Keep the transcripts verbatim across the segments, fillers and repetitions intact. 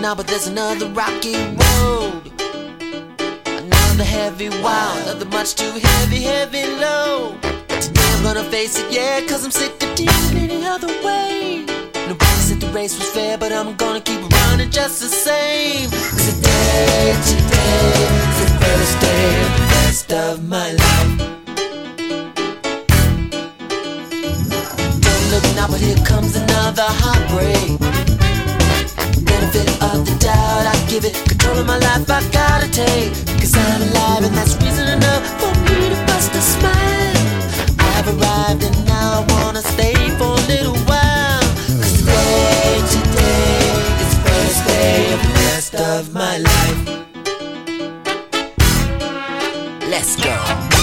Now but there's another rocky road, another heavy wild, another much too heavy, heavy load. Today I'm gonna face it, yeah, cause I'm sick of teasing any other way. Nobody said the race was fair, but I'm gonna keep running just the same. Today, today is the first day, the best of my life. Look now, but here comes another heartbreak. Benefit of the doubt, I give it. Control of my life, I gotta take. Cause I'm alive and that's reason enough for me to bust a smile. I've arrived and now I wanna stay for a little while. Cause today, today is the first day of the rest of my life. Let's go. Waiting.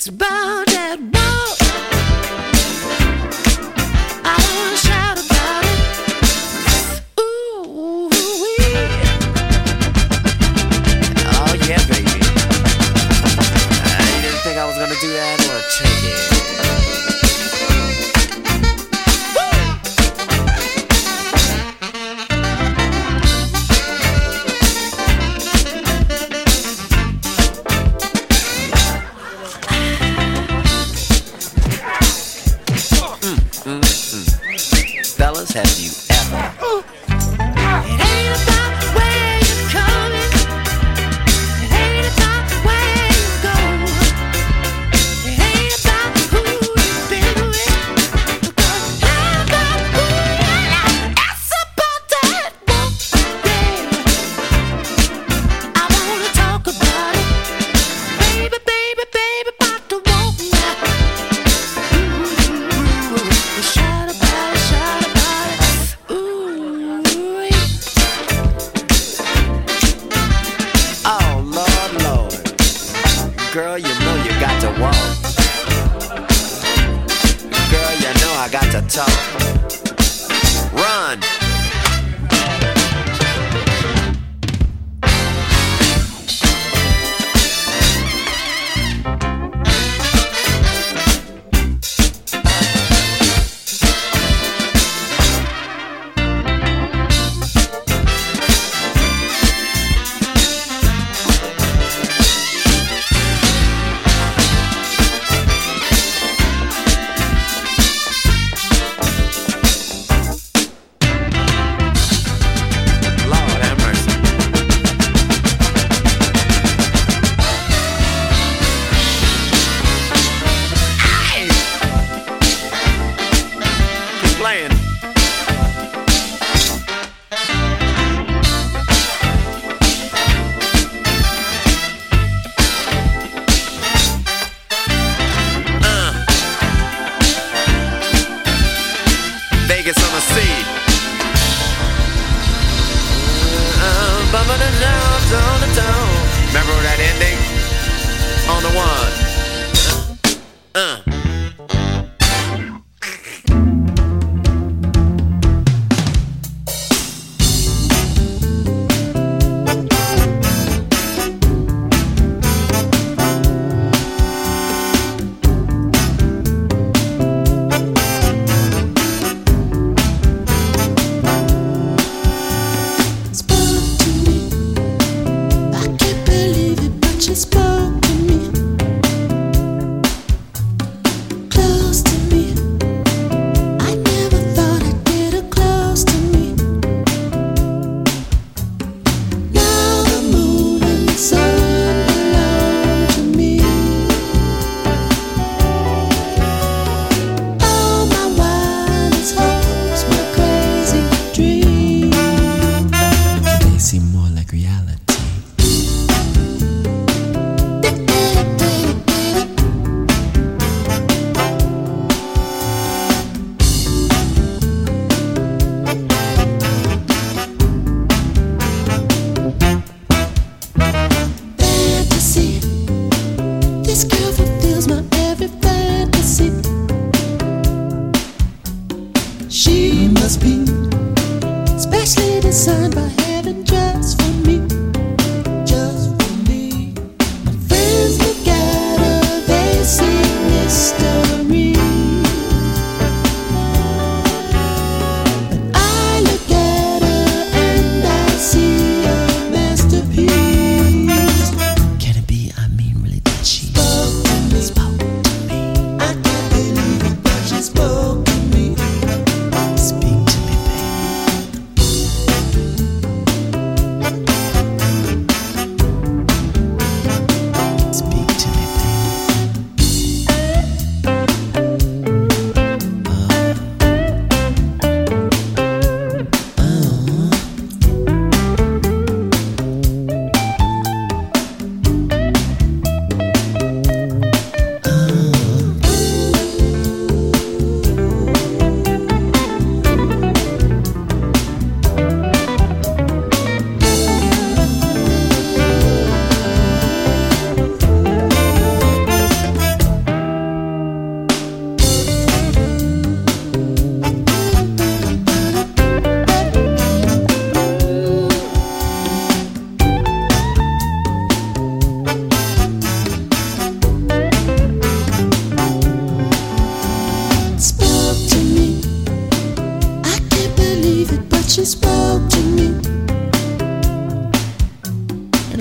Spoke to me.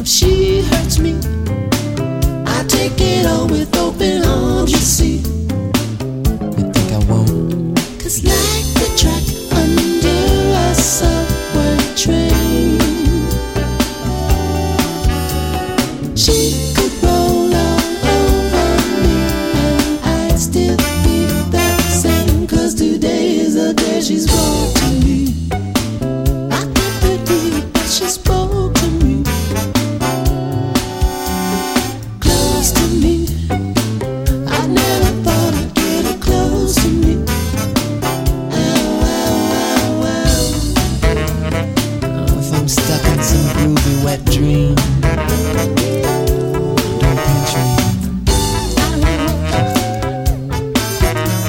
if she hurts me, I take it all with open arms, you see. You think I won't? Cause like the track under a subway train, she could roll all over me and I'd still be that same. Cause today is the day she's wrong to me. I can't believe that she spoke to me, close to me. I never thought I'd get her close to me. Ow, ow, ow, ow. Oh, if I'm stuck in some groovy wet dream, don't pinch me.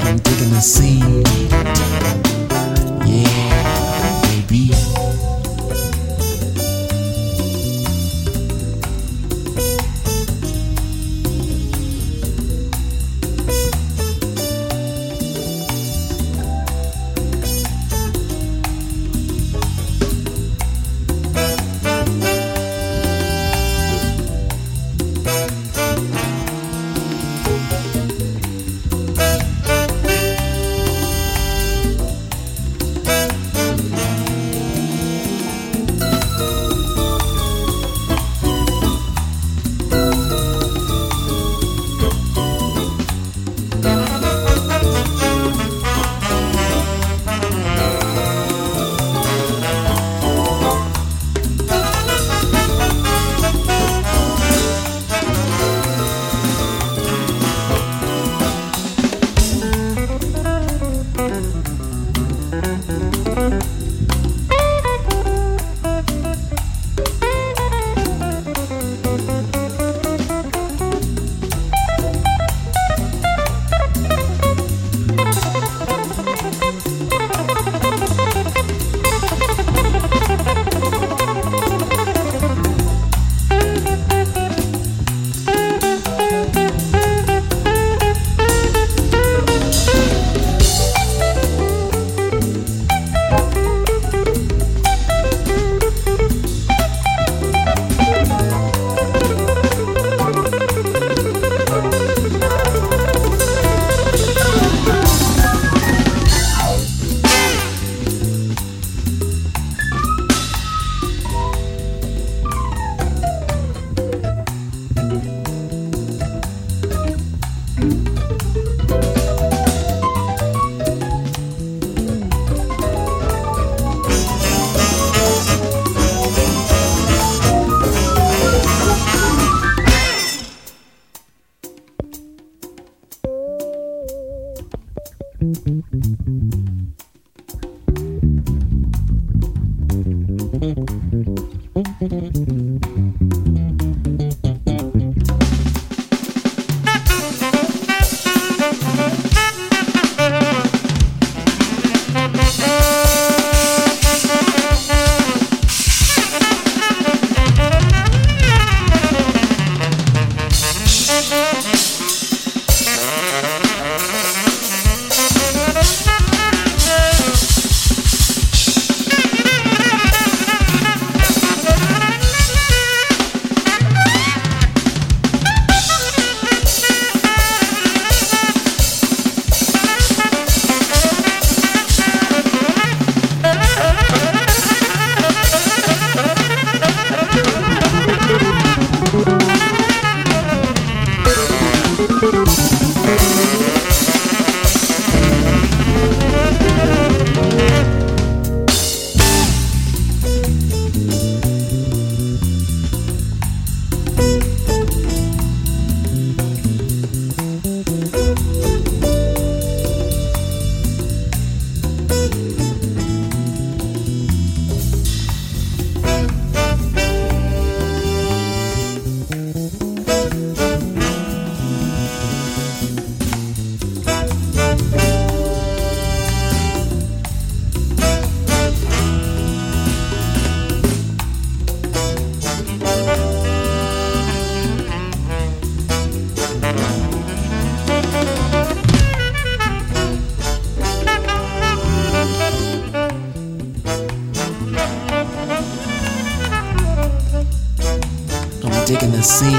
I'm digging the scene. Yeah, baby. digging the scene.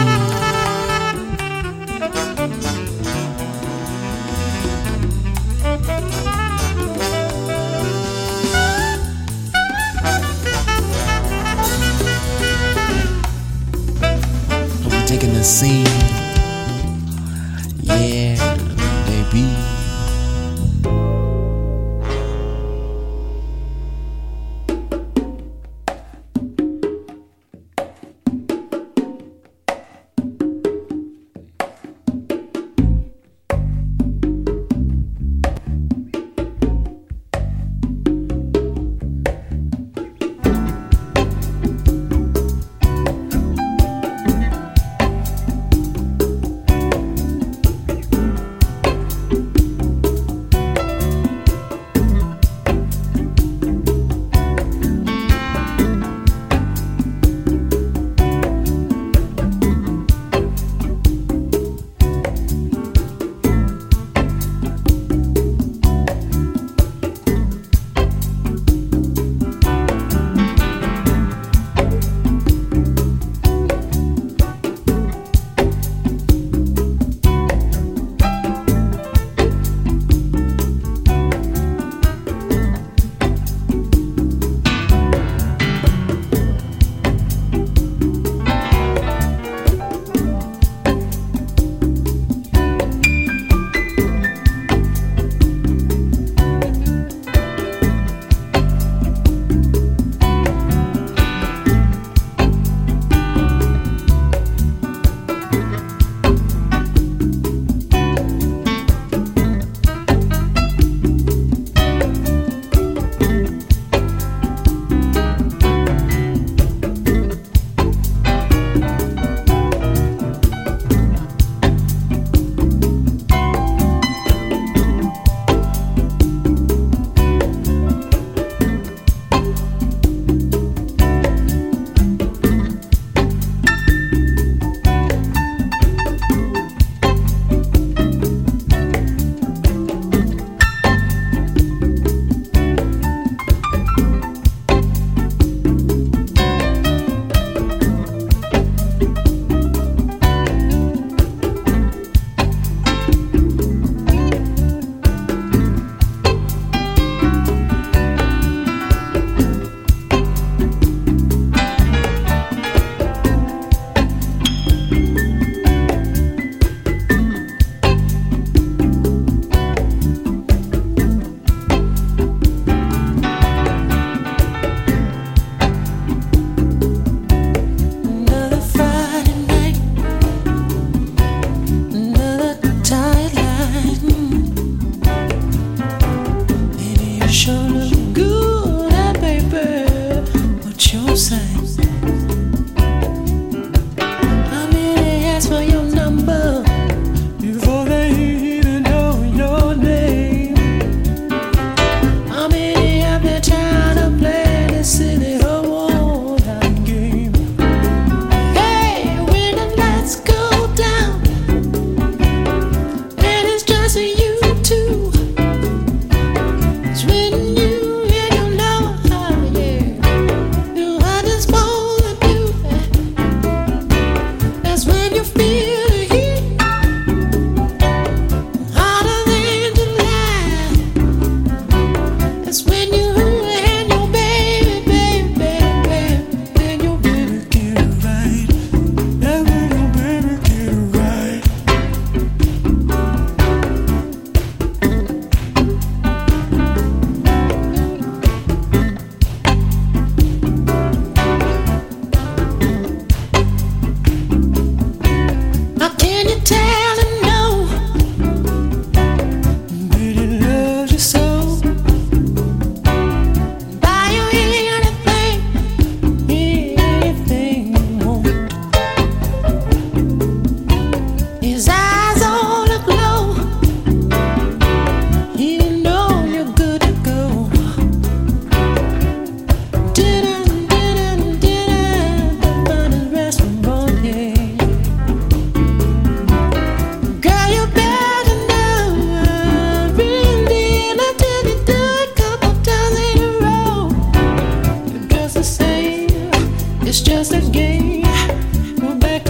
It's just a game. We're back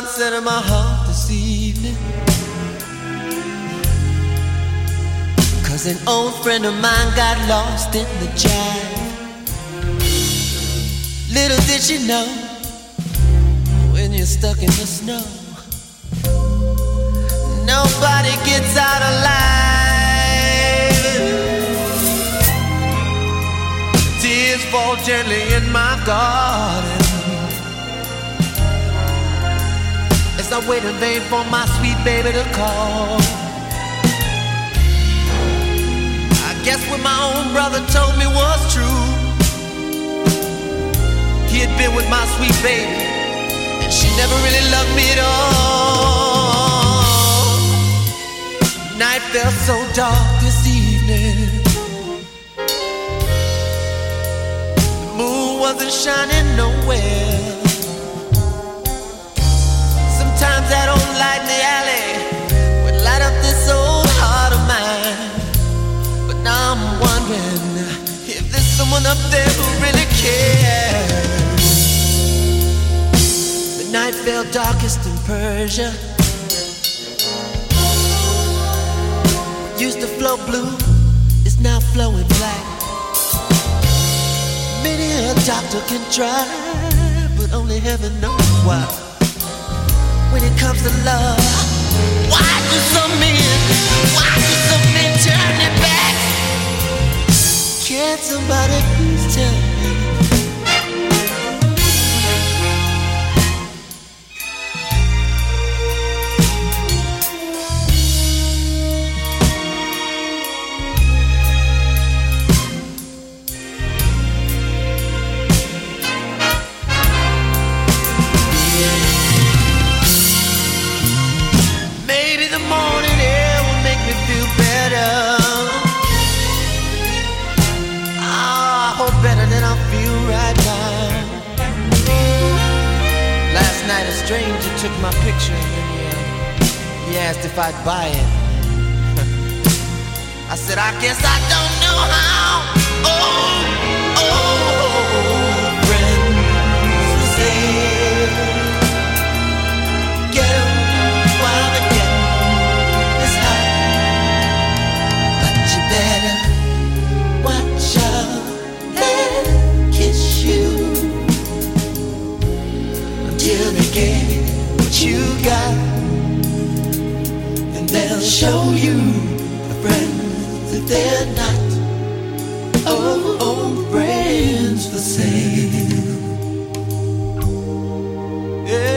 sunset in my heart this evening, 'cause an old friend of mine got lost in the jive. Little did she know, when you're stuck in the snow, nobody gets out alive. Tears fall gently in my garden as I wait in vain for my sweet baby to call. I guess what my own brother told me was true. He had been with my sweet baby, and she never really loved me at all. Night felt so dark this evening, the moon wasn't shining nowhere. Sometimes that old light in the alley would light up this old heart of mine, but now I'm wondering if there's someone up there who really cares. The night fell darkest in Persia, what used to flow blue is now flowing black. Many a doctor can try, but only heaven knows why. When it comes to love, why do some men, why do some men turn their backs? Can somebody please tell me? A stranger took my picture and he, he asked if I'd buy it. I said, I guess I don't know how. Oh, oh, friends say, get 'em while the getting is hot, but you better watch out, they'll kiss you till they get what you got, and they'll show you the friends that they're not. Oh, oh, friends for sale. Yeah.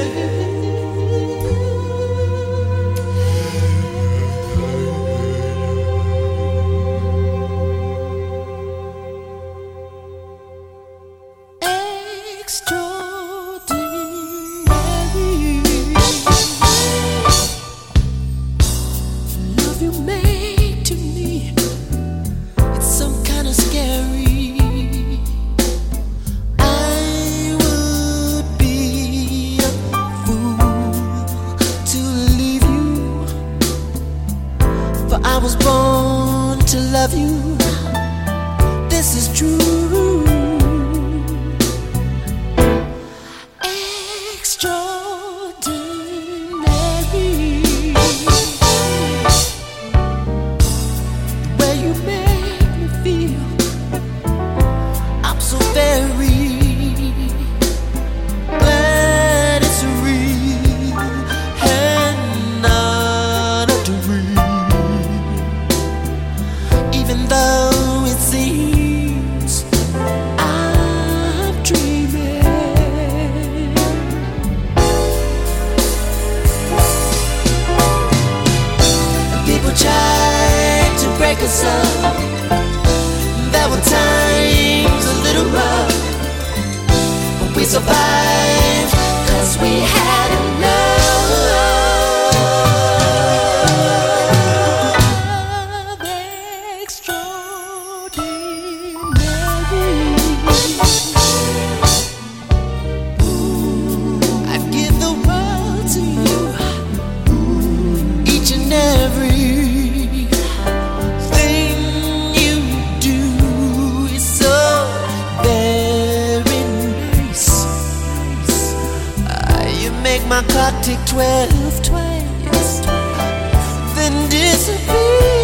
make my clock tick twelve twice, then disappear.